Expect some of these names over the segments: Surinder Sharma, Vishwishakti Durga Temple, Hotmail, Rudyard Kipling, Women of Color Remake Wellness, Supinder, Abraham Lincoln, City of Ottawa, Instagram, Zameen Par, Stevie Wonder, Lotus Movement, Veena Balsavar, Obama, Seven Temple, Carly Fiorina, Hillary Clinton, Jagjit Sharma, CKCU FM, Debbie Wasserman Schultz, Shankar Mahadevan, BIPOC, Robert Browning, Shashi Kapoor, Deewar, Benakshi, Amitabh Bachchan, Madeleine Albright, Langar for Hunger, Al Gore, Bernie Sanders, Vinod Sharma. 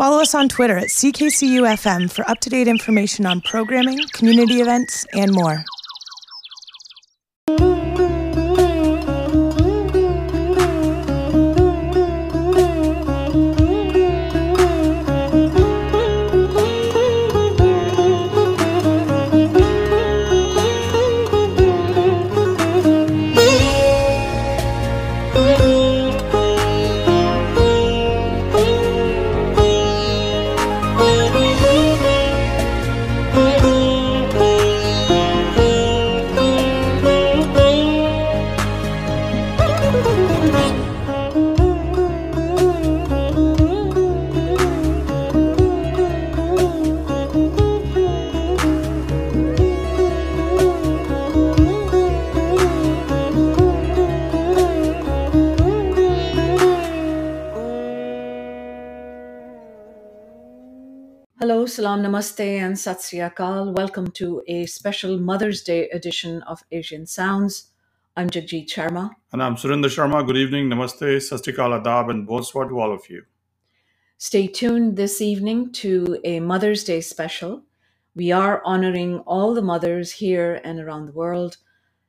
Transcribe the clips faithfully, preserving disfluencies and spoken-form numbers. Follow us on Twitter at C K C U F M for up-to-date information on programming, community events, and more. Salam Namaste and Sat Sri Akal. Welcome to a special Mother's Day edition of Asian Sounds. I'm Jagjit Sharma. And I'm Surinder Sharma. Good evening, Namaste, Sat Sri Akal, Adab, and Bonsoir to all of you. Stay tuned this evening to a Mother's Day special. We are honoring all the mothers here and around the world.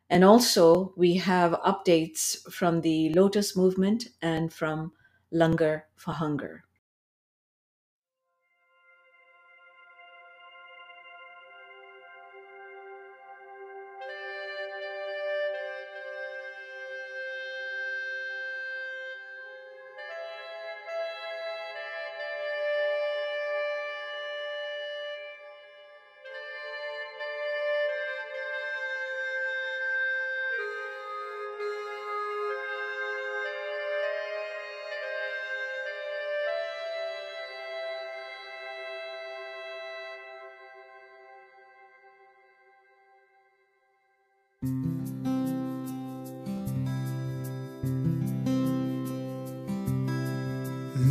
And also, we have updates from the Lotus Movement and from Langar for Hunger.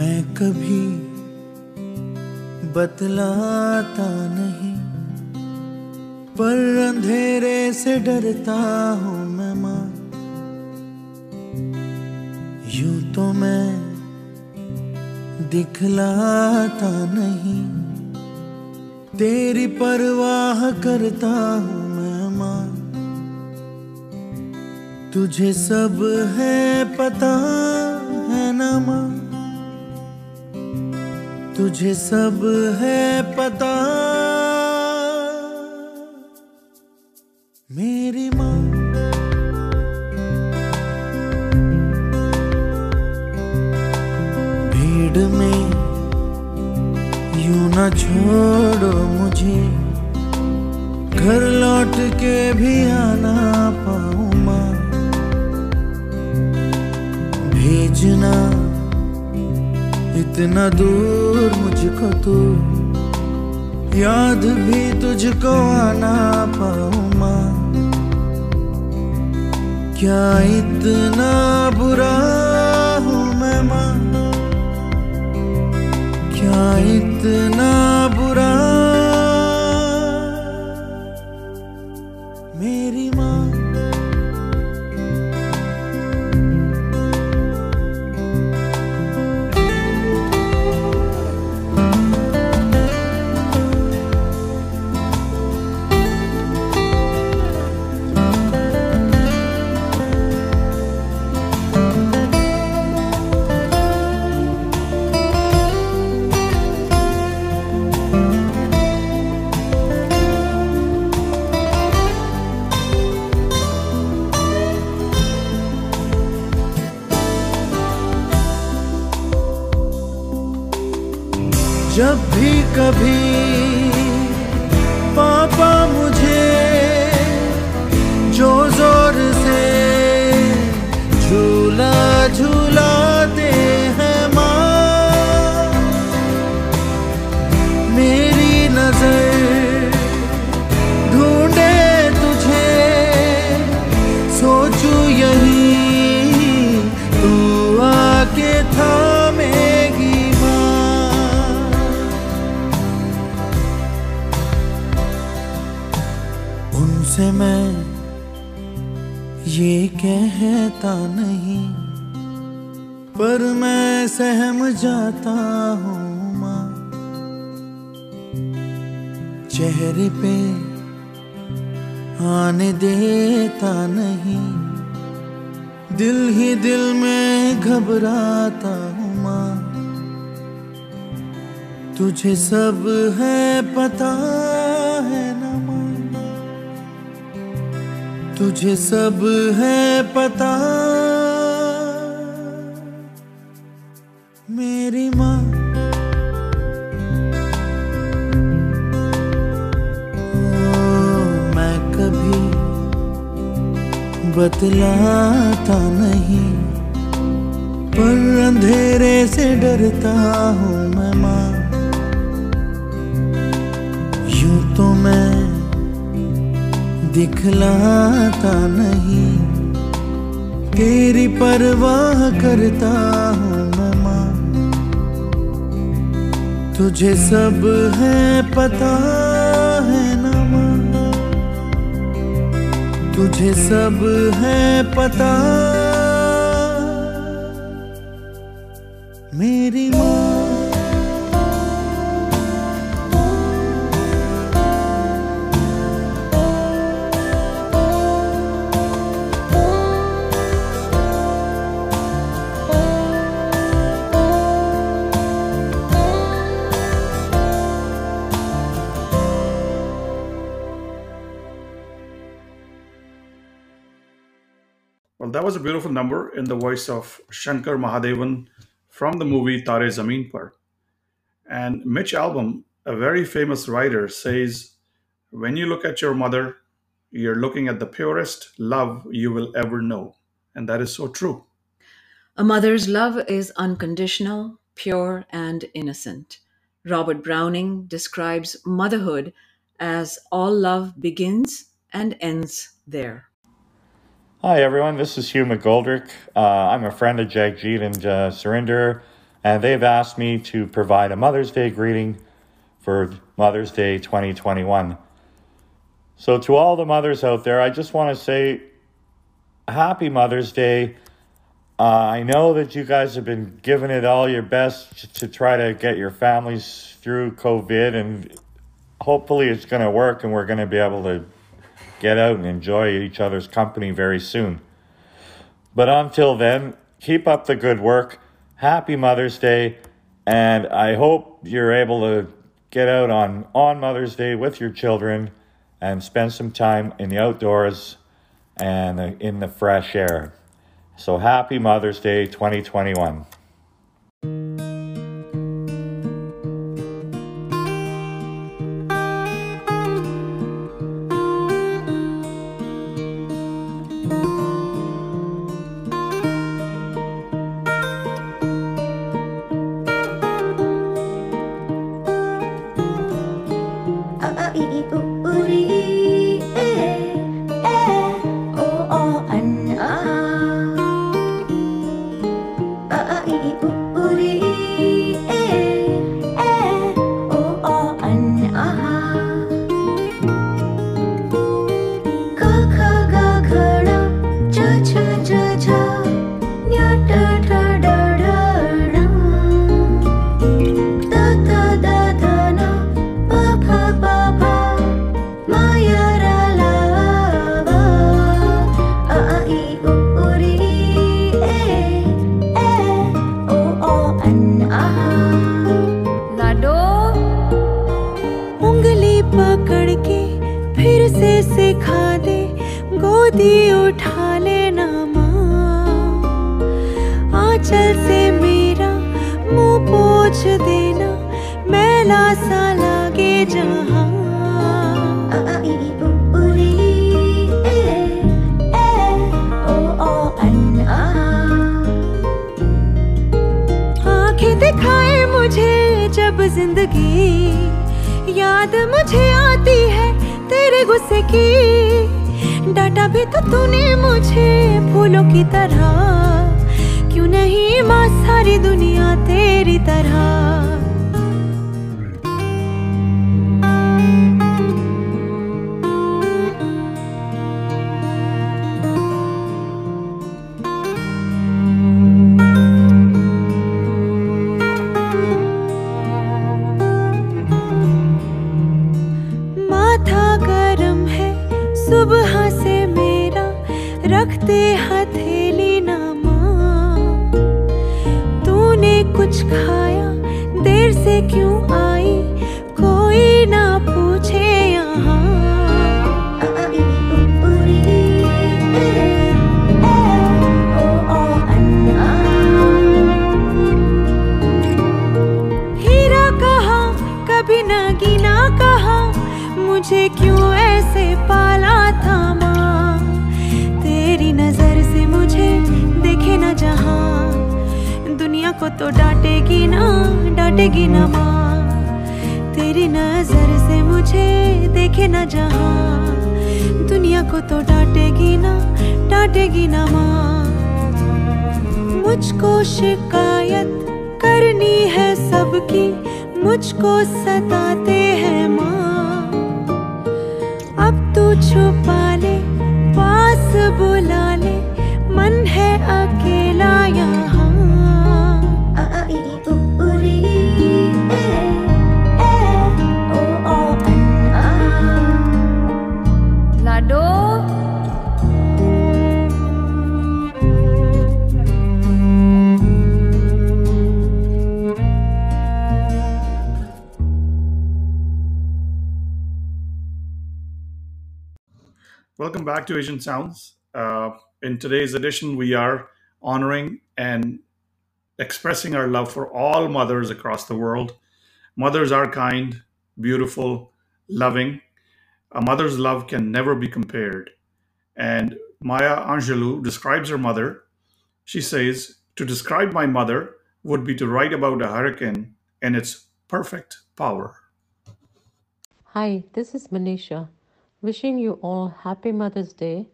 मैं कभी बतलाता नहीं पर अंधेरे से डरता हूँ मैं माँ, यूं तो मैं दिखलाता नहीं तेरी परवाह करता हूँ मैं माँ, तुझे सब है पता है ना माँ, तुझे सब है पता मेरी माँ। भीड़ में यूं ना छोड़ो मुझे, घर लौट के भी आना पाऊँ माँ, भेजना इतना दूर मुझको तू, याद भी तुझको आना पाऊँ माँ, क्या इतना बुरा हूँ मैं माँ, क्या इतना बुरा मेरी माँ। जब भी कभी पापा मुझे जो जोर से झूला झूलाते हैं माँ, मेरी नजर ढूंढे तुझे, सोचू यही तू आके था से मैं ये कहता नहीं पर मैं सहम जाता हूँ माँ, चेहरे पे आने देता नहीं, दिल ही दिल में घबराता हूँ माँ, तुझे सब है पता है ना माँ, तुझे सब है पता मेरी माँ। बतलाता नहीं पर अंधेरे से डरता हूँ मैं माँ, यूं तो मैं दिखलाता नहीं, तेरी परवाह करता हूँ मैं माँ, तुझे सब है पता है ना माँ, तुझे सब है पता मेरी माँ। That was a beautiful number in the voice of Shankar Mahadevan from the movie Tare Zameen Par. And Mitch Album, a very famous writer, says, when you look at your mother, you're looking at the purest love you will ever know. And that is so true. A mother's love is unconditional, pure, and innocent. Robert Browning describes motherhood as all love begins and ends there. Hi everyone, this is Hugh McGoldrick. Uh, I'm a friend of Jagjit and uh, Surinder, and they've asked me to provide a Mother's Day greeting for Mother's Day twenty twenty-one. So to all the mothers out there, I just want to say happy Mother's Day. Uh, I know that you guys have been giving it all your best to try to get your families through COVID, and hopefully it's going to work and we're going to be able to get out and enjoy each other's company very soon. But until then, keep up the good work. Happy Mother's Day. And I hope you're able to get out on, on Mother's Day with your children and spend some time in the outdoors and in the fresh air. So happy Mother's Day twenty twenty-one. को तो डांटेगी ना, डांटेगी ना माँ, तेरी नजर से मुझे देखे ना जहाँ, दुनिया को तो डांटेगी ना, डांटेगी ना माँ, मुझको शिकायत करनी है सबकी, मुझको सताते हैं माँ, अब तू छुपा ले, पास बुला ले, मन है अकेला यहाँ। Welcome back to Asian Sounds. Uh, in today's edition, we are honoring and expressing our love for all mothers across the world. Mothers are kind, beautiful, loving. A mother's love can never be compared. And Maya Angelou describes her mother. She says, "To describe my mother would be to write about a hurricane and its perfect power." Hi, this is Manisha. Wishing you all happy Mother's Day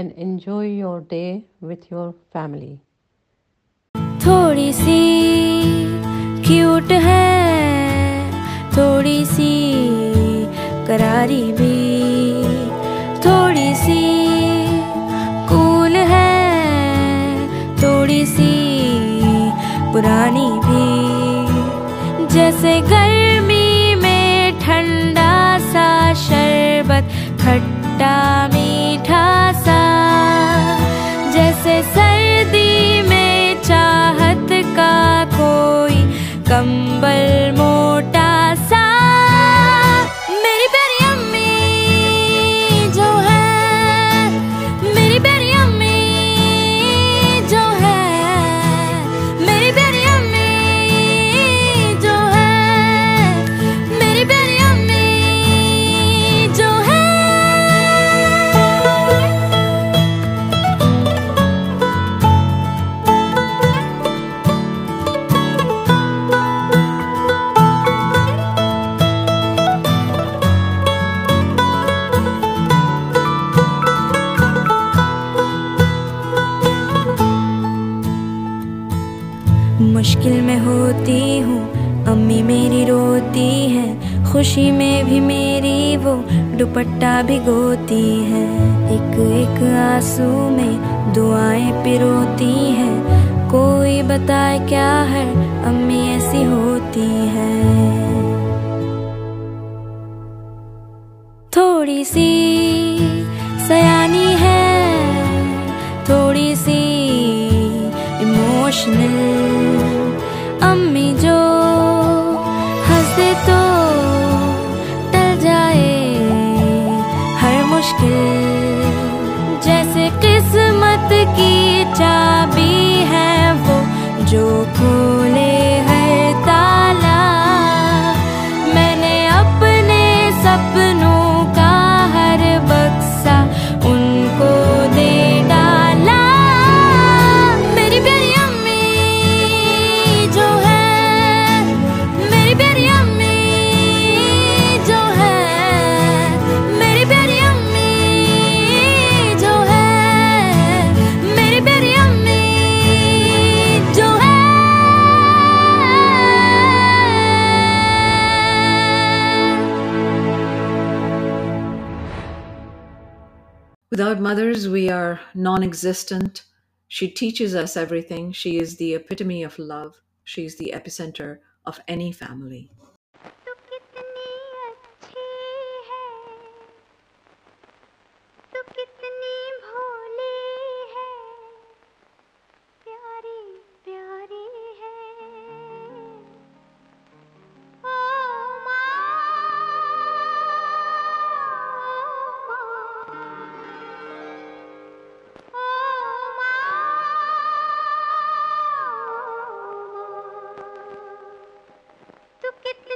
and enjoy your day with your family. थोड़ी सी cute है, थोड़ी सी करारी भी, थोड़ी सी cool है, थोड़ी सी पुरानी भी, जैसे गर्मी में ठंडा सा शरबत, खट्टा मीठा सा, जैसे सर्दी में चाहत का कोई कंबल मोटा सा। मेरी प्यारी अम्मी जो है, मेरी प्यारी अम्मी जो है, मेरी प्यारी अम्मी जो है, मेरी प्यारी अम्मी जो है। मुश्किल में होती हूँ, अम्मी मेरी रोती है, खुशी में भी मेरी वो दुपट्टा भिगोती है, एक एक आंसू में दुआएं पिरोती हैं, कोई बताए क्या है अम्मी ऐसी होती है। थोड़ी सी सयानी है, थोड़ी सी इमोशनल, अम्मी जो हंस दे तो टल जाए हर मुश्किल, जैसे किस्मत की चाबी है वो जो खोले हर ताला। मैंने अपने सपनों का हर बक्सा उनको दे डाला। मेरी प्यारी अम्मी जो है, मेरी प्यारी अम्मी जो है, मेरी प्यारी अम्मी जो है, मेरी प्यारी अम्मी जो है। Without mothers, we are non-existent. She teaches us everything. She is the epitome of love. She is the epicenter of any family. Get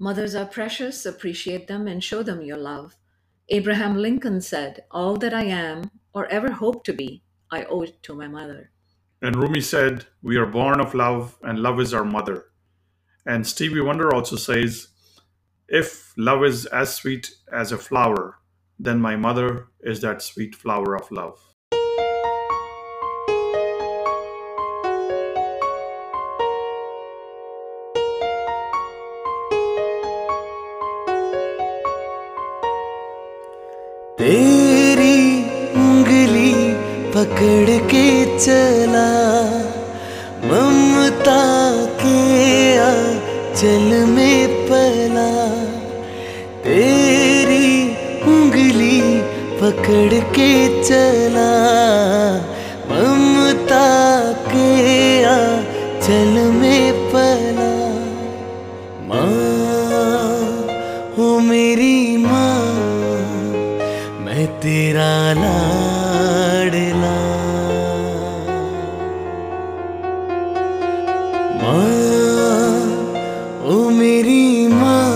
Mothers are precious, appreciate them, and show them your love. Abraham Lincoln said, all that I am or ever hope to be, I owe it to my mother. And Rumi said, we are born of love and love is our mother. And Stevie Wonder also says, if love is as sweet as a flower, then my mother is that sweet flower of love. तेरी उंगली पकड़ के चला ममता के आंचल में पला तेरी उंगली पकड़ के चला ममता के आंचल में पला माँ हो मेरी माँ तेरा लाडला माँ ओ मेरी माँ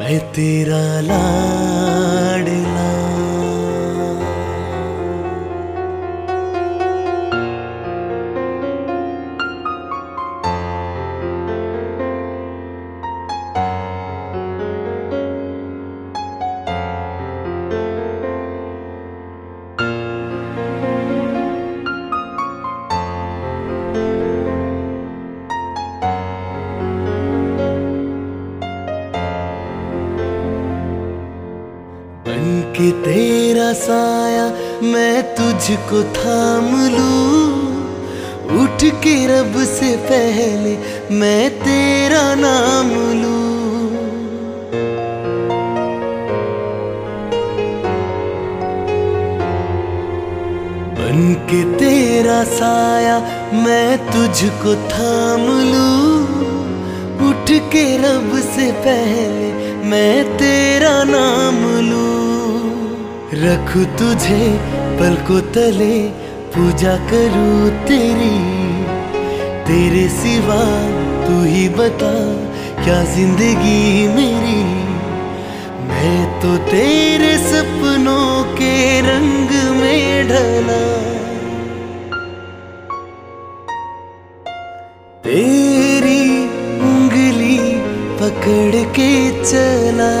मैं तेरा लाडला साया मैं तुझको थाम लूं उठ के रब से पहले मैं तेरा नाम लूं बन के तेरा साया मैं तुझको थाम लूं उठ के रब से पहले मैं तेरा नाम लूं रखू तुझे पल को तले पूजा करूँ तेरी तेरे सिवा तू ही बता क्या जिंदगी मेरी मैं तो तेरे सपनों के रंग में ढला तेरी उंगली पकड़ के चला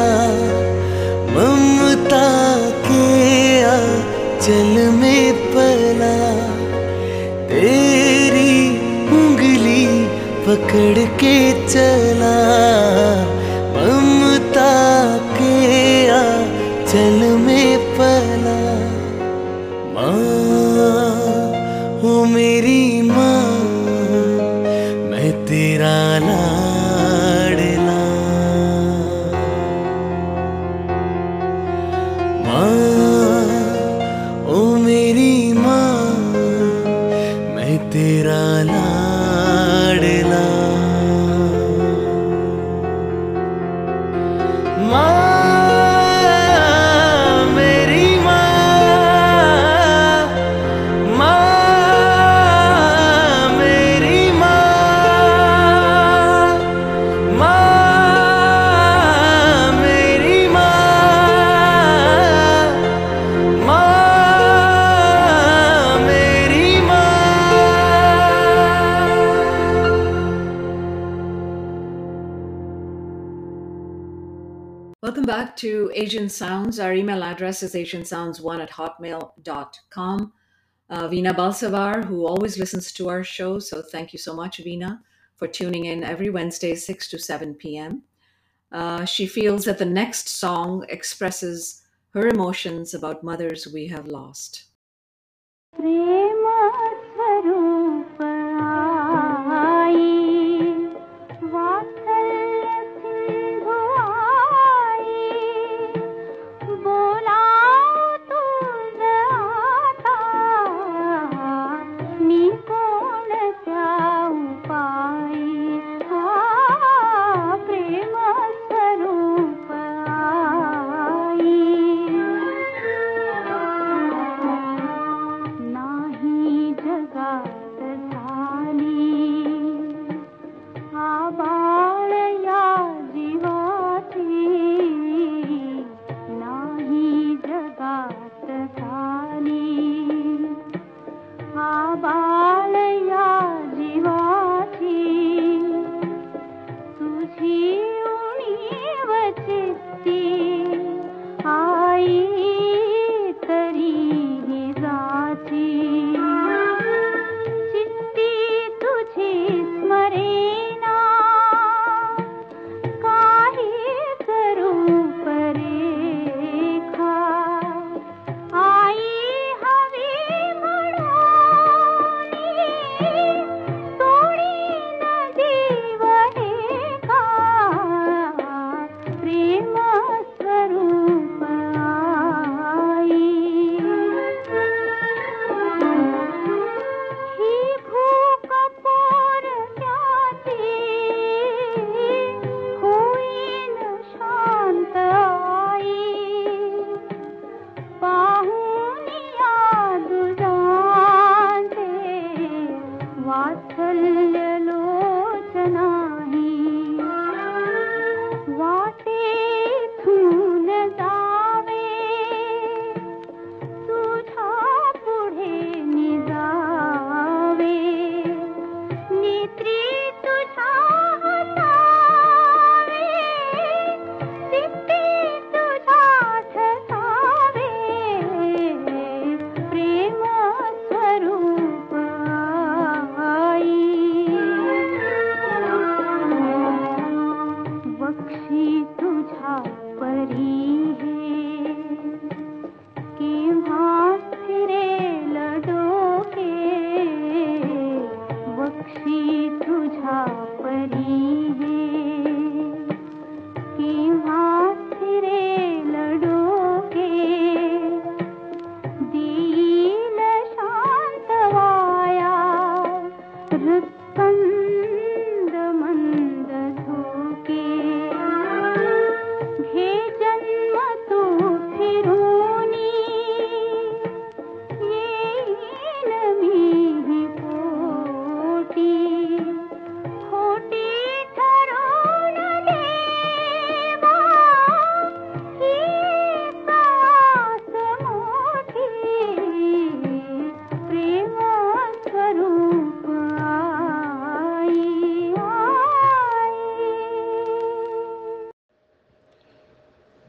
ममता चल में पला तेरी उंगली पकड़ के चला ममता के आंचल में पला माँ हो मेरी माँ मैं तेरा लाडला माँ to Asian Sounds. Our email address is asiansounds one at hotmail dot com. Uh, Veena Balsavar, who always listens to our show, so thank you so much, Veena, for tuning in every Wednesday, six to seven p m Uh, she feels that the next song expresses her emotions about mothers we have lost.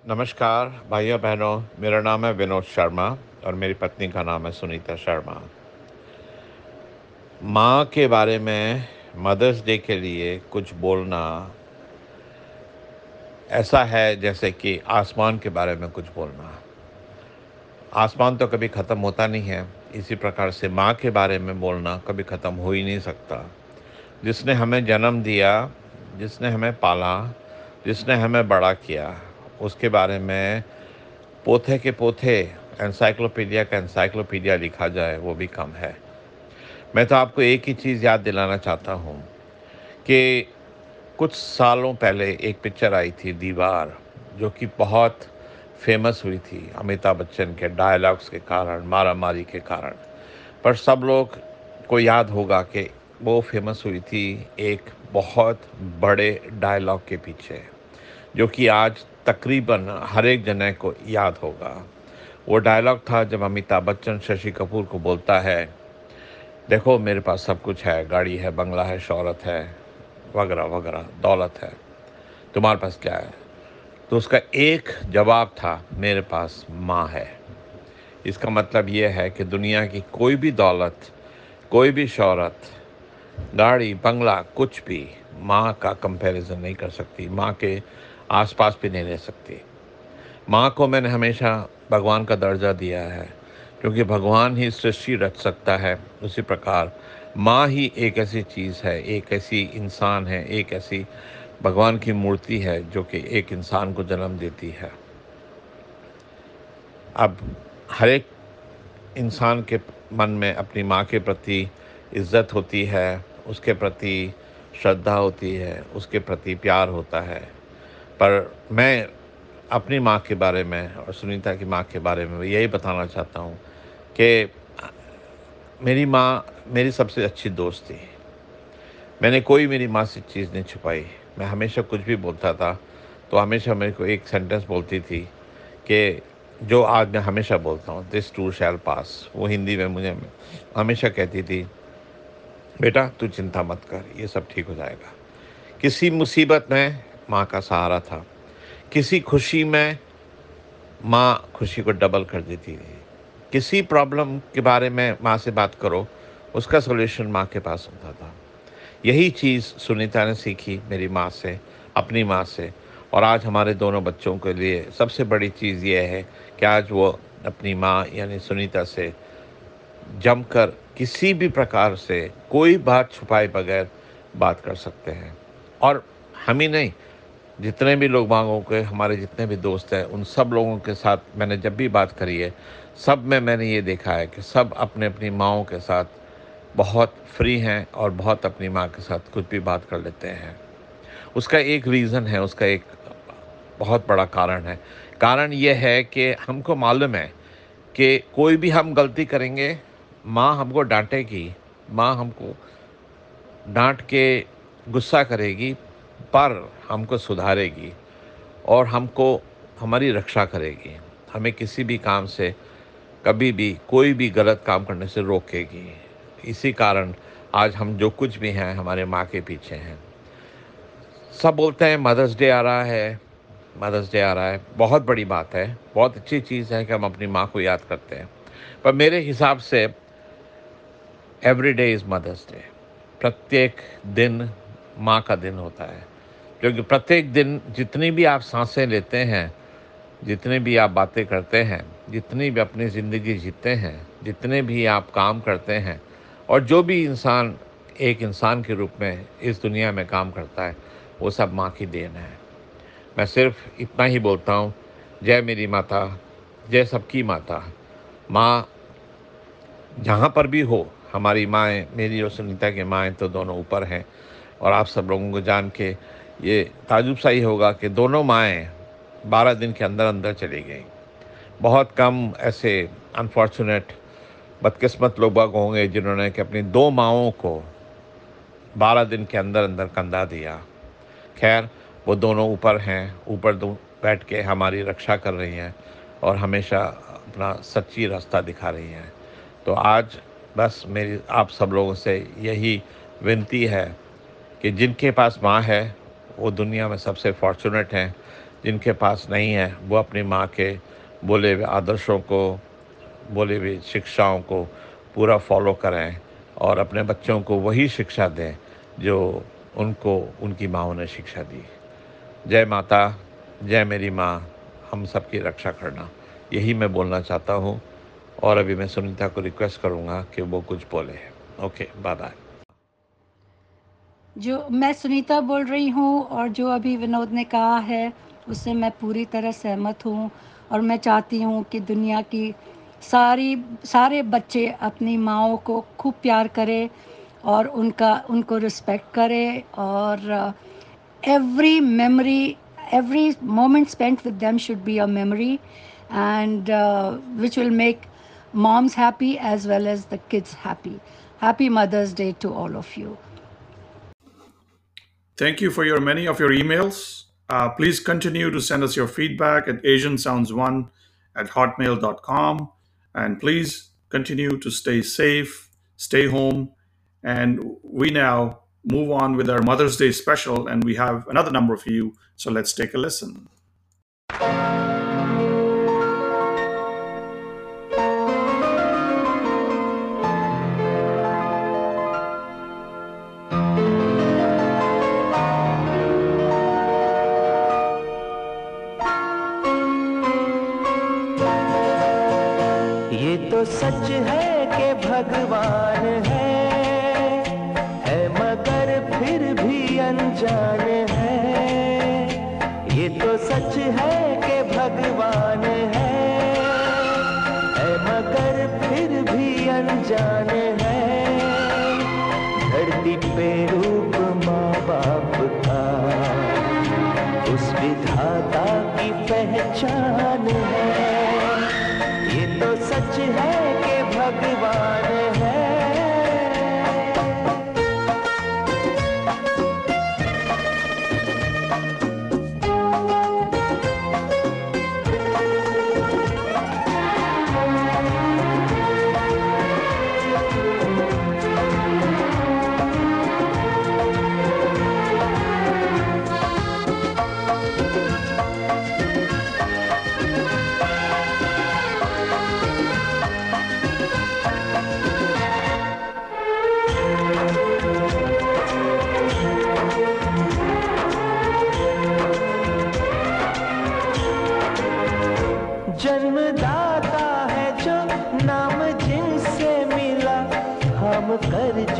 नमस्कार भाइयों बहनों, मेरा नाम है विनोद शर्मा और मेरी पत्नी का नाम है सुनीता शर्मा। माँ के बारे में मदर्स डे के लिए कुछ बोलना ऐसा है जैसे कि आसमान के बारे में कुछ बोलना। आसमान तो कभी ख़त्म होता नहीं है, इसी प्रकार से माँ के बारे में बोलना कभी ख़त्म हो ही नहीं सकता। जिसने हमें जन्म दिया, जिसने हमें पाला, जिसने हमें बड़ा किया, उसके बारे में पोथे के पोथे, एनसाइक्लोपीडिया का एनसाइक्लोपीडिया लिखा जाए वो भी कम है। मैं तो आपको एक ही चीज़ याद दिलाना चाहता हूँ कि कुछ सालों पहले एक पिक्चर आई थी दीवार, जो कि बहुत फेमस हुई थी अमिताभ बच्चन के डायलॉग्स के कारण, मारा मारी के कारण। पर सब लोग को याद होगा कि वो फेमस हुई थी एक बहुत बड़े डायलॉग के पीछे, जो कि आज तकरीबन हर एक जने को याद होगा। वो डायलॉग था जब अमिताभ बच्चन शशि कपूर को बोलता है, देखो मेरे पास सब कुछ है, गाड़ी है, बंगला है, शौहरत है, वगैरह वगैरह, दौलत है, तुम्हारे पास क्या है? तो उसका एक जवाब था, मेरे पास माँ है। इसका मतलब ये है कि दुनिया की कोई भी दौलत, कोई भी शौहरत, गाड़ी, बंगला, कुछ भी माँ का कंपैरिजन नहीं कर सकती, माँ के आसपास भी नहीं रह सकती। माँ को मैंने हमेशा भगवान का दर्जा दिया है, क्योंकि भगवान ही सृष्टि रच सकता है। उसी प्रकार माँ ही एक ऐसी चीज़ है, एक ऐसी इंसान है, एक ऐसी भगवान की मूर्ति है जो कि एक इंसान को जन्म देती है। अब हर एक इंसान के मन में अपनी माँ के प्रति इज्जत होती है, उसके प्रति श्रद्धा होती है, उसके प्रति प्यार होता है। पर मैं अपनी माँ के बारे में और सुनीता की माँ के बारे में यही बताना चाहता हूँ कि मेरी माँ मेरी सबसे अच्छी दोस्त थी। मैंने कोई मेरी माँ से चीज़ नहीं छुपाई। मैं हमेशा कुछ भी बोलता था तो हमेशा मेरे को एक सेंटेंस बोलती थी कि जो आज मैं हमेशा बोलता हूँ, दिस टू शैल पास, वो हिंदी में मुझे हमेशा कहती थी, बेटा तू चिंता मत कर, ये सब ठीक हो जाएगा। किसी मुसीबत में माँ का सहारा था, किसी खुशी में माँ खुशी को डबल कर देती थी, किसी प्रॉब्लम के बारे में माँ से बात करो, उसका सॉल्यूशन माँ के पास होता था। यही चीज़ सुनीता ने सीखी मेरी माँ से, अपनी माँ से, और आज हमारे दोनों बच्चों के लिए सबसे बड़ी चीज़ यह है कि आज वो अपनी माँ यानी सुनीता से जमकर किसी भी प्रकार से कोई बात छुपाए बगैर बात कर सकते हैं। और हम ही नहीं, जितने भी लोग मांगों के हमारे जितने भी दोस्त हैं, उन सब लोगों के साथ मैंने जब भी बात करी है, सब में मैंने ये देखा है कि सब अपने अपनी माँओं के साथ बहुत फ्री हैं और बहुत अपनी माँ के साथ कुछ भी बात कर लेते हैं। उसका एक रीज़न है, उसका एक बहुत बड़ा कारण है। कारण यह है कि हमको मालूम है कि कोई भी हम गलती करेंगे, माँ हमको डांटेगी, माँ हमको डांट के गुस्सा करेगी, पर हमको सुधारेगी और हमको हमारी रक्षा करेगी, हमें किसी भी काम से कभी भी कोई भी गलत काम करने से रोकेगी। इसी कारण आज हम जो कुछ भी हैं हमारे माँ के पीछे हैं। सब बोलते हैं मदर्स डे आ रहा है, मदर्स डे आ रहा है, बहुत बड़ी बात है, बहुत अच्छी चीज़ है कि हम अपनी माँ को याद करते हैं, पर मेरे हिसाब से every day is mother's day. प्रत्येक दिन माँ का दिन होता है, क्योंकि प्रत्येक दिन जितनी भी आप सांसें लेते हैं, जितने भी आप बातें करते हैं, जितनी भी अपनी ज़िंदगी जीते हैं, जितने भी आप काम करते हैं, और जो भी इंसान एक इंसान के रूप में इस दुनिया में काम करता है, वो सब माँ की देन है। मैं सिर्फ इतना ही बोलता हूँ, जय मेरी माता, जय सबकी माता। माँ जहाँ पर भी हो, हमारी माएँ, मेरी और सुनीता की माएँ तो दोनों ऊपर हैं, और आप सब लोगों को जान के ये ताजुब सा ही होगा कि दोनों माएँ बारह दिन के अंदर अंदर चली गई। बहुत कम ऐसे अनफॉर्चुनेट बदकिस्मत लोग बाग होंगे जिन्होंने कि अपनी दो माँओं को बारह दिन के अंदर अंदर कंधा दिया। खैर, वो दोनों ऊपर हैं, ऊपर दो बैठ के हमारी रक्षा कर रही हैं और हमेशा अपना सच्ची रास्ता दिखा रही हैं। तो आज बस मेरी आप सब लोगों से यही विनती है कि जिनके पास माँ है वो दुनिया में सबसे फॉर्चुनेट हैं, जिनके पास नहीं है वो अपनी माँ के बोले हुए आदर्शों को, बोले हुए शिक्षाओं को पूरा फॉलो करें और अपने बच्चों को वही शिक्षा दें जो उनको उनकी माँओं ने शिक्षा दी। जय माता, जय मेरी माँ, हम सब की रक्षा करना, यही मैं बोलना चाहता हूँ। और अभी मैं सुनीता को रिक्वेस्ट करूँगा कि वो कुछ बोले। Okay, bye bye. जो मैं सुनीता बोल रही हूँ और जो अभी विनोद ने कहा है उससे मैं पूरी तरह सहमत हूँ, और मैं चाहती हूँ कि दुनिया की सारी सारे बच्चे अपनी माँओं को खूब प्यार करें और उनका उनको रिस्पेक्ट करें, और every memory, every moment spent with them should be a memory and which will make moms happy as well as the kids happy. Happy mother's day to all of you. Thank you for your many of your emails. Uh, please continue to send us your feedback at asian sounds one at hotmail dot com, and please continue to stay safe, stay home, and we now move on with our Mother's Day special, and we have another number for you, so let's take a listen. सच है कि भगवान है, है मगर फिर भी अनजान है। ये तो सच है कि भगवान है, है मगर फिर भी अनजान है। धरती पे रूप माँ बाप का, उस विधाता की पहचान है। ये तो सच है कि भगवान है।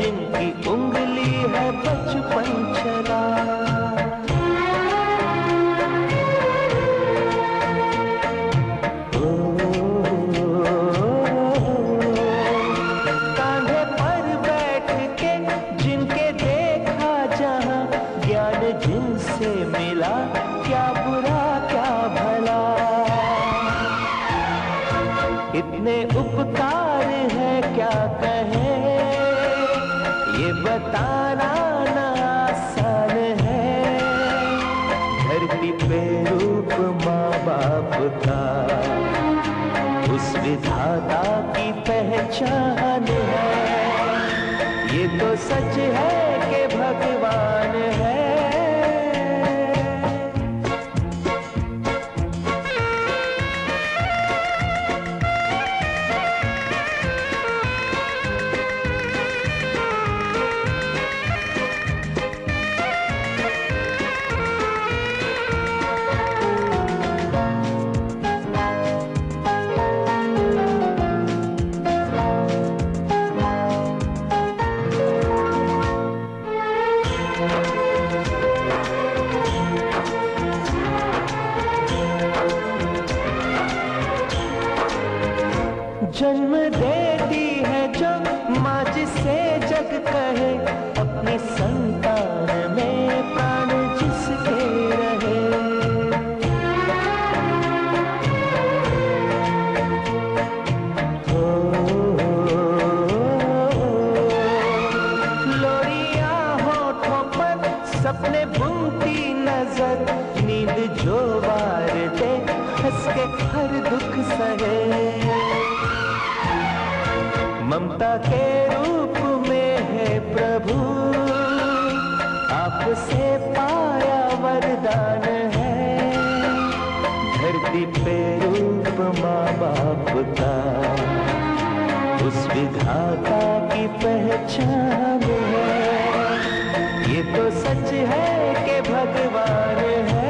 जिनकी उंगली है बचपन चला, कांधे पर बैठ के जिनके देखा जहां, ज्ञान जिनसे मिला क्या बुरा क्या भला, इतने उपकार है क्या कहें बताना ना आसान है, धरती पे रूप माँ बाप का उस विधाता की पहचान है, ये तो सच है कि भगवान है। जन्म देती है जो माँ जिसे जग कहे, अपनी संतान में प्राण जिसके रहे, ओ, ओ, ओ, लोरिया होठों पर सपने बुनती नजर, नींद जो वार दे हंस के हर दुख सहे, ममता के रूप में है प्रभु आपसे पाया वरदान है, धरती पे रूप माँ बाप का उस विधाता की पहचान है, ये तो सच है कि भगवान है।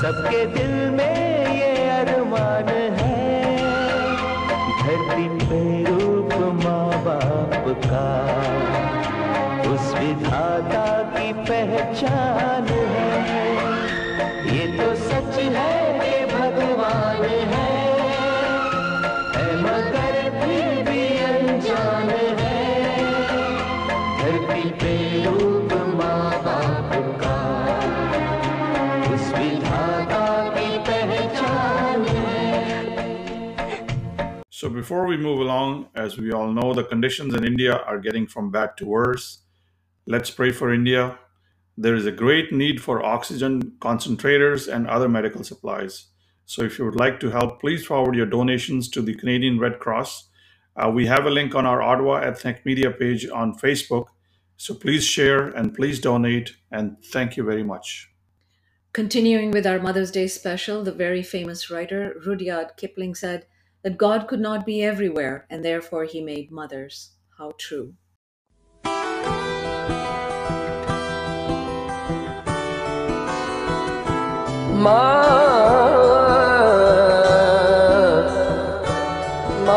सबके दिल में ये अरमान है, धरती पे रूप माँ बाप का उस विधाता की पहचान है, ये तो सच है कि भगवान है, मगर फिर भी अनजान है, धरती पे रूप माँ बाप का So before we move along, as we all know, the conditions in India are getting from bad to worse. Let's pray for India. There is a great need for oxygen, concentrators, and other medical supplies. So if you would like to help, please forward your donations to the Canadian Red Cross. Uh, we have a link on our Ottawa Ethnic Media page on Facebook. So please share and please donate. And thank you very much. Continuing with our Mother's Day special, the very famous writer Rudyard Kipling said, that God could not be everywhere, and therefore he made mothers. How true. Ma. Ma.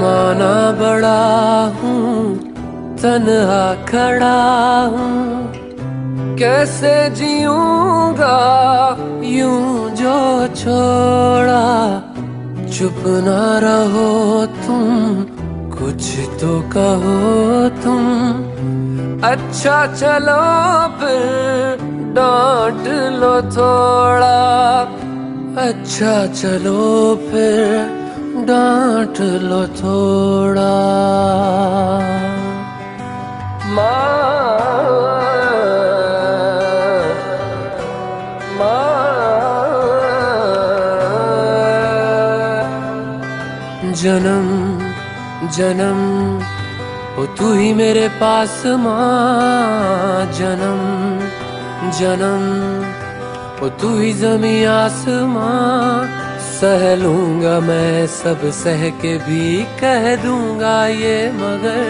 Ma. हूँ, तन्हा खड़ा हूँ, कैसे जीऊँगा यूं जो छोड़ा, चुप ना रहो तुम, कुछ तो कहो तुम, अच्छा चलो फिर डांट लो थोड़ा, अच्छा चलो फिर डांट लो थोड़ा। माँ माँ जन्म जन्म ओ तू ही मेरे पास माँ, जन्म जन्म ओ तू ही जमीन आसमां, सह लूंगा मैं सब सह के भी कह दूंगा ये मगर,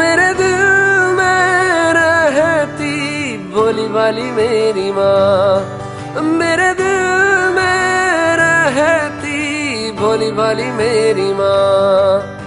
मेरे दिल में रहती भोली वाली मेरी माँ, मेरे दिल में रहती भोली वाली मेरी माँ।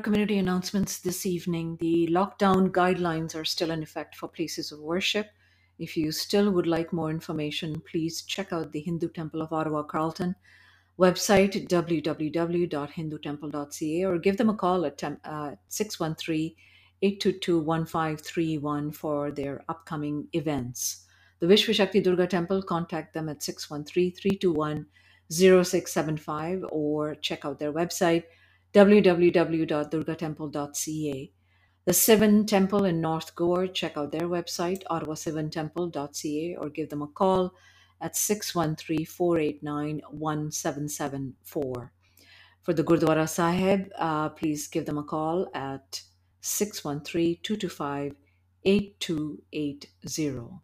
Community announcements this evening. The lockdown guidelines are still in effect for places of worship. If you still would like more information, please check out the Hindu Temple of Ottawa Carleton website, w w w dot hindu temple dot c a, or give them a call at uh, six one three, eight two two, one five three one for their upcoming events. The Vishwishakti Durga Temple, contact them at six one three, three two one, zero six seven five or check out their website, w w w dot durga temple dot c a. The Seven Temple in North Gore, check out their website, ottawa seven temple dot c a, or give them a call at six one three, four eight nine, one seven seven four. For the Gurdwara Sahib, uh, please give them a call at six one three, two two five, eight two eight zero.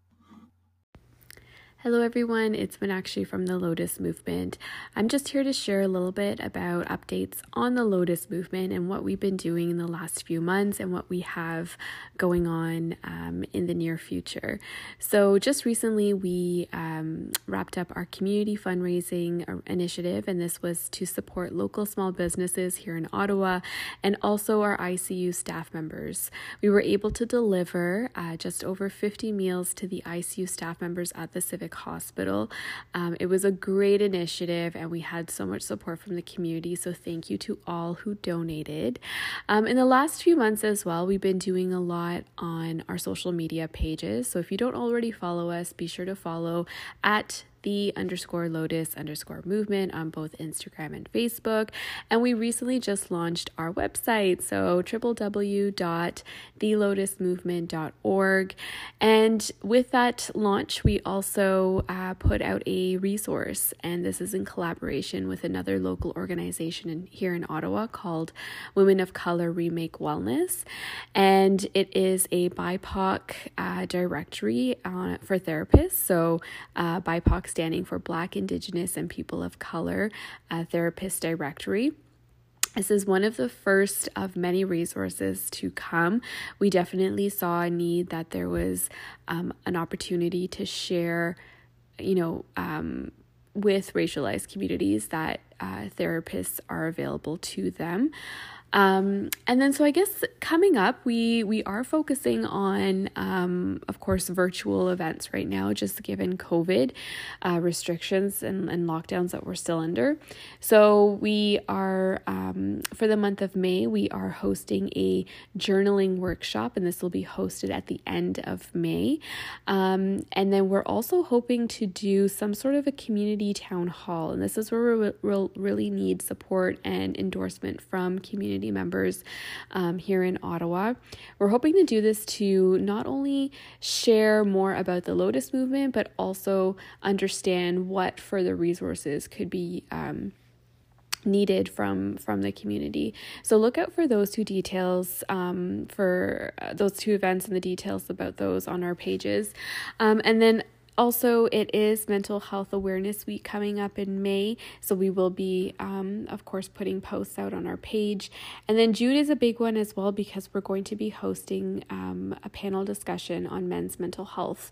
Hello everyone, it's Benakshi from the Lotus Movement. I'm just here to share a little bit about updates on the Lotus Movement and what we've been doing in the last few months and what we have going on um, in the near future. So just recently we um, wrapped up our community fundraising initiative, and this was to support local small businesses here in Ottawa and also our I C U staff members. We were able to deliver uh, just over fifty meals to the I C U staff members at the Civic Hospital. Um, it was a great initiative and we had so much support from the community, so thank you to all who donated. Um, in the last few months as well, we've been doing a lot on our social media pages, so if you don't already follow us, be sure to follow at the underscore lotus underscore movement on both Instagram and Facebook. And we recently just launched our website, so w w w dot the lotus movement dot org. And with that launch, we also uh, put out a resource, and this is in collaboration with another local organization in, here in Ottawa called Women of Color Remake Wellness. And it is a B I P O C uh, directory uh, for therapists. So uh, B I P O C standing for Black, Indigenous, and People of Color uh, Therapist Directory. This is one of the first of many resources to come. We definitely saw a need that there was um, an opportunity to share, you know, um, with racialized communities that uh, therapists are available to them. Um, and then, so I guess coming up, we we are focusing on, um, of course, virtual events right now, just given COVID uh, restrictions and, and lockdowns that we're still under. So we are, um, for the month of May, we are hosting a journaling workshop, and this will be hosted at the end of May. Um, and then we're also hoping to do some sort of a community town hall, and this is where we we'll really need support and endorsement from community members um, here in Ottawa. We're hoping to do this to not only share more about the Lotus Movement, but also understand what further resources could be um, needed from from the community. So look out for those two details, um, for those two events and the details about those on our pages. Um, and then also, it is Mental Health Awareness Week coming up in May, so we will be, um, of course, putting posts out on our page. And then June is a big one as well, because we're going to be hosting um, a panel discussion on men's mental health,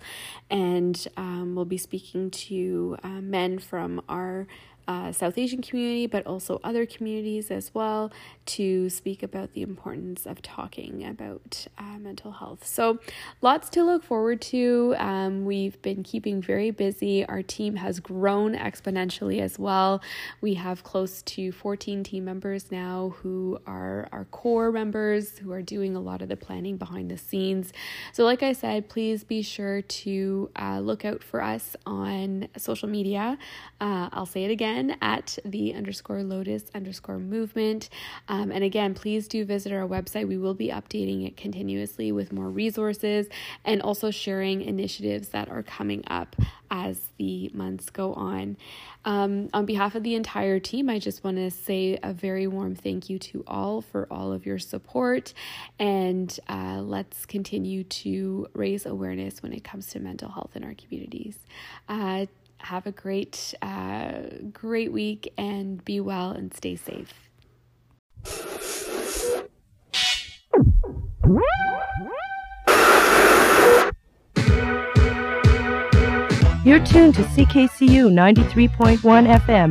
and um, we'll be speaking to uh, men from our Uh, South Asian community, but also other communities as well, to speak about the importance of talking about uh, mental health. So lots to look forward to. Um, we've been keeping very busy. Our team has grown exponentially as well. We have close to fourteen team members now who are our core members, who are doing a lot of the planning behind the scenes. So like I said, please be sure to uh, look out for us on social media. Uh, I'll say it again. At the underscore Lotus underscore movement. Um, and again, please do visit our website. We will be updating it continuously with more resources and also sharing initiatives that are coming up as the months go on. Um, on behalf of the entire team, I just want to say a very warm thank you to all for all of your support, and uh, let's continue to raise awareness when it comes to mental health in our communities. Uh, Have a great, uh, great week, and be well and stay safe. You're tuned to C K C U ninety-three point one F M.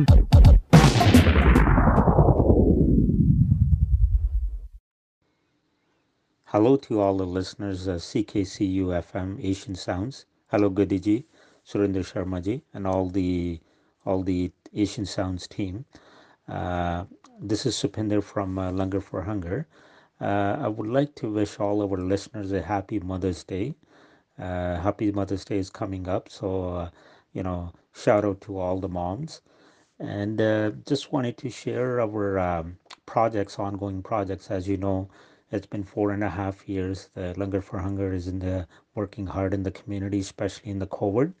Hello to all the listeners of C K C U F M Asian Sounds. Hello, Gudiji, Surinder Sharma ji, and all the all the Asian Sounds team. Uh, this is Supinder from uh, Langar for Hunger. Uh, I would like to wish all our listeners a happy Mother's Day. Uh, happy Mother's Day is coming up, so uh, you know, shout out to all the moms. And uh, just wanted to share our um, projects, ongoing projects. As you know, it's been four and a half years. The Langar for Hunger is in the working hard in the community, especially in the COVID.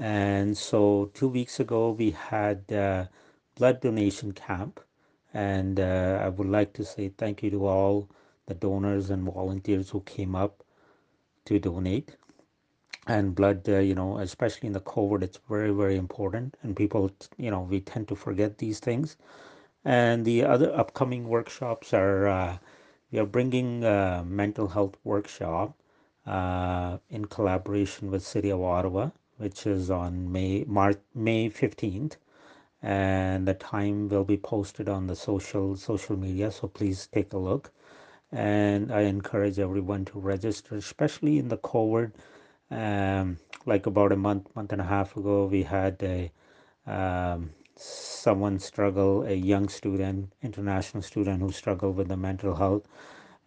And so two weeks ago, we had uh, blood donation camp. And uh, I would like to say thank you to all the donors and volunteers who came up to donate. And blood, uh, you know, especially in the COVID, it's very, very important. And people, you know, we tend to forget these things. And the other upcoming workshops are, uh, we are bringing a mental health workshop uh, in collaboration with City of Ottawa, which is on May March, May fifteenth, and the time will be posted on the social social media, so please take a look. And I encourage everyone to register, especially in the COVID. Um, like about a month, month and a half ago, we had a um, someone struggle, a young student, international student who struggled with the mental health.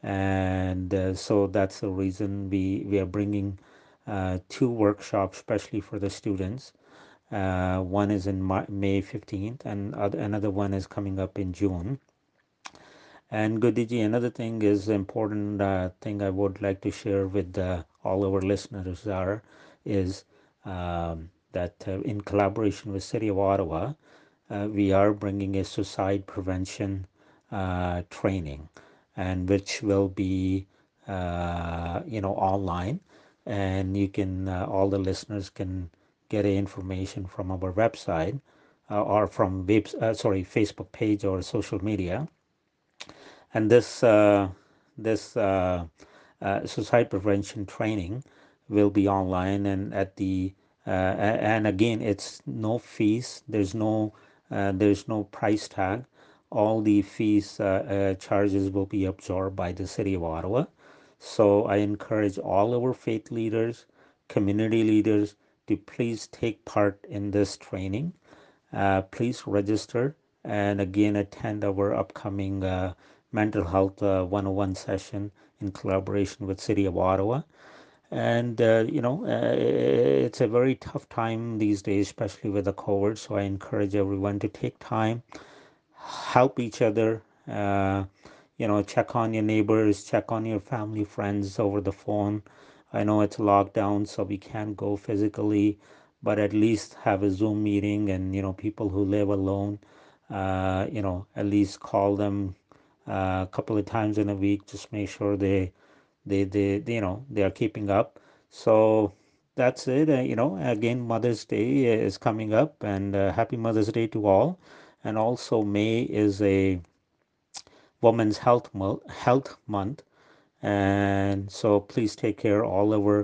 And uh, so that's the reason we, we are bringing uh, two workshops, especially for the students. Uh, one is in May fifteenth, and other, another one is coming up in June. And Gudiji, another thing is important uh, thing I would like to share with uh, all our listeners are, is um, that uh, in collaboration with City of Ottawa, uh, we are bringing a suicide prevention uh, training, and which will be, uh, you know, online. And you can, uh, all the listeners can get information from our website uh, or from, uh, sorry, Facebook page or social media. And this, uh, this uh, uh, suicide prevention training will be online, and at the, uh, and again, it's no fees. There's no, uh, there's no price tag. all the fees uh, uh, charges will be absorbed by the City of Ottawa. So I encourage all our faith leaders, community leaders, to please take part in this training. Uh, please register and again attend our upcoming uh, Mental Health uh, one oh one session in collaboration with City of Ottawa. And, uh, you know, uh, it's a very tough time these days, especially with the COVID. So I encourage everyone to take time, help each other, uh, you know, check on your neighbors, check on your family, friends over the phone. I know it's lockdown, so we can't go physically, but at least have a Zoom meeting. And, you know, people who live alone, uh, you know, at least call them uh, a couple of times in a week. Just make sure they They, they, they, you know, they are keeping up. So that's it. Uh, you know, again, Mother's Day is coming up, and uh, happy Mother's Day to all. And also May is a Women's Health Mo- Health Month. And so please take care of all our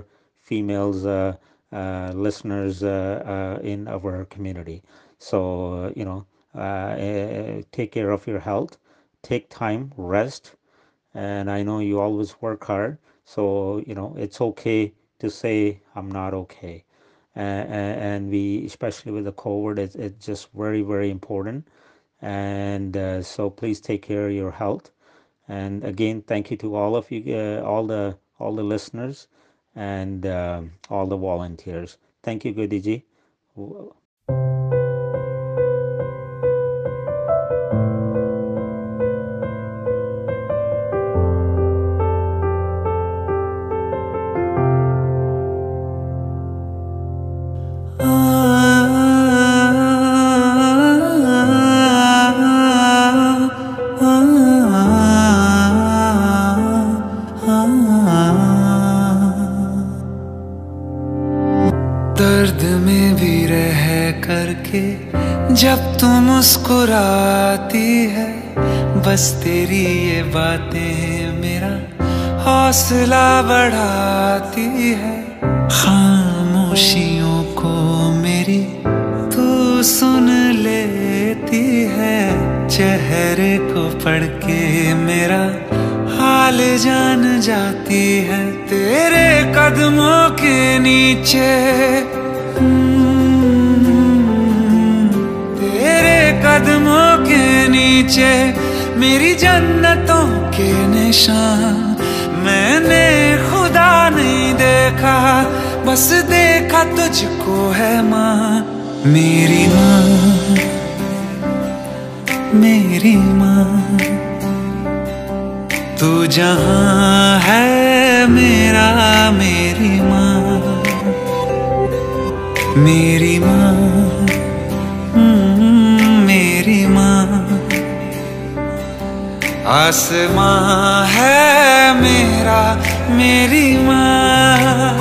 females, uh, uh, listeners uh, uh, in our community. So, uh, you know, uh, uh, take care of your health, take time, rest. And I know you always work hard, so, you know, it's okay to say, I'm not okay. Uh, and we, especially with the COVID, it's, it's just very, very important. And uh, so please take care of your health. And again, thank you to all of you, uh, all the all the listeners and uh, all the volunteers. Thank you, Gurdiji. बस तेरी ये बातें मेरा हौसला बढ़ाती है, खामोशियों को मेरी तू सुन लेती है, चेहरे को पढ़ के मेरा हाल जान जाती है, तेरे कदमों के नीचे तेरे कदमों के नीचे मेरी जन्नतों के निशान मैंने खुदा नहीं देखा, बस देखा तुझको है माँ, मेरी माँ, मेरी माँ, तू जहाँ है मेरा, मेरी माँ, मेरी माँ, मेरी माँ, आसमां है मेरा, मेरी माँ।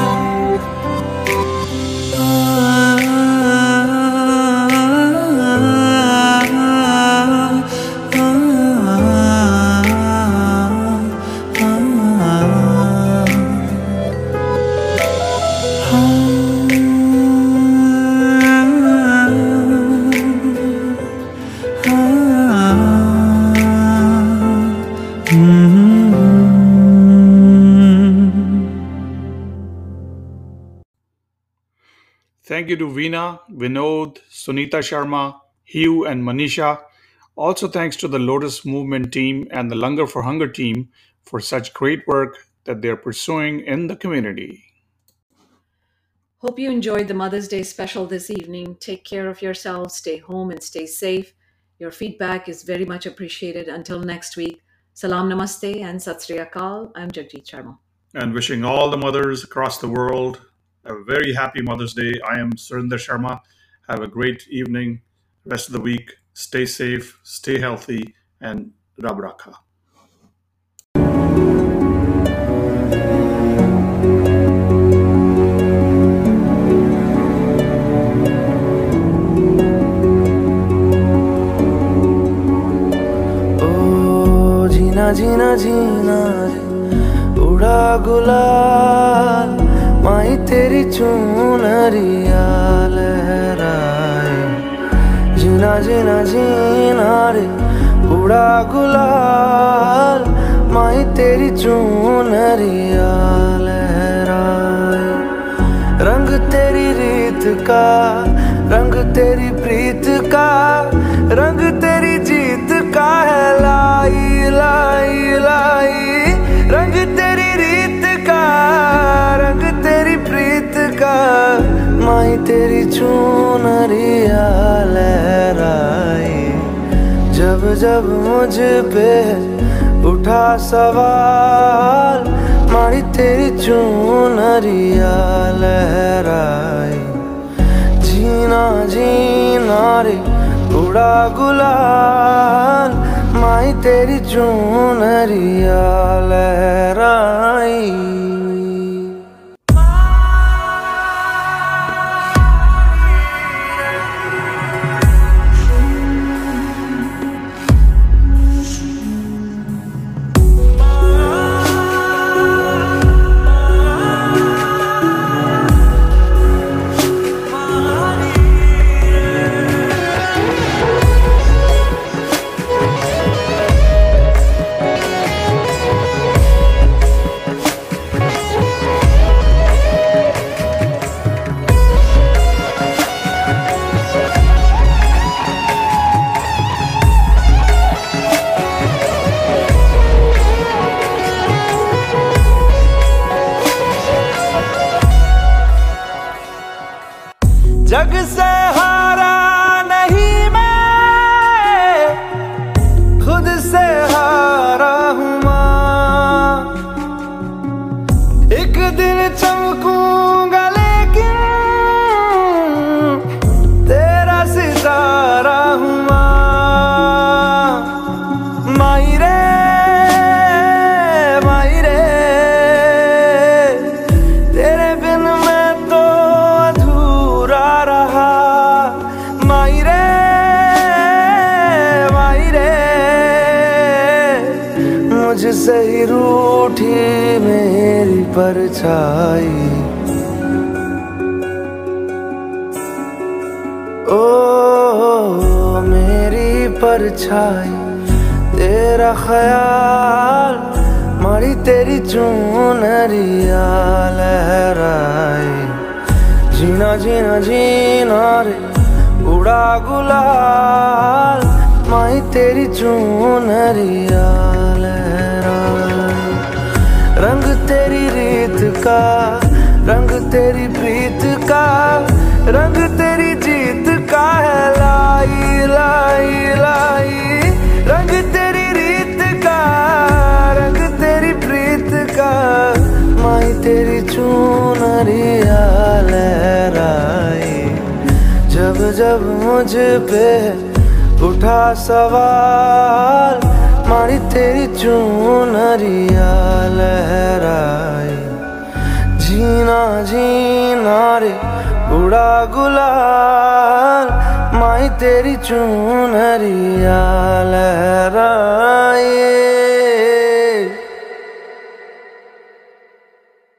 Thank you to Veena, Vinod, Sunita Sharma, Hugh and Manisha. Also thanks to the Lotus Movement team and the Langar for Hunger team for such great work that they're pursuing in the community. Hope you enjoyed the Mother's Day special this evening. Take care of yourselves, stay home and stay safe. Your feedback is very much appreciated. Until next week, Salam Namaste and Sat Sri Akal. I'm Jagjit Sharma. And wishing all the mothers across the world a very happy Mother's Day. I am Surinder Sharma. Have a great evening, rest of the week. Stay safe, stay healthy, and Rab Rakha. Oh, Jina, Jina, Jina, Uda Gula. माई तेरी चूनरिया लहराए जीना जीना जीना रे चूड़ा गुलाल माई तेरी चूनरिया लहराए, रंग तेरी रीत का, रंग तेरी प्रीत का, रंग तेरी जीत का है लाई लाई लाई, रंग तेरी रीत का, रंग तेरी प्रीत का, माई तेरी चूनरिया लहराए। जब जब मुझ पे उठा सवाल मारी तेरी चूनरिया लहराए, जीना जीना रे उड़ा गुलाल माई तेरी चूनरिया लहराई। Chunariya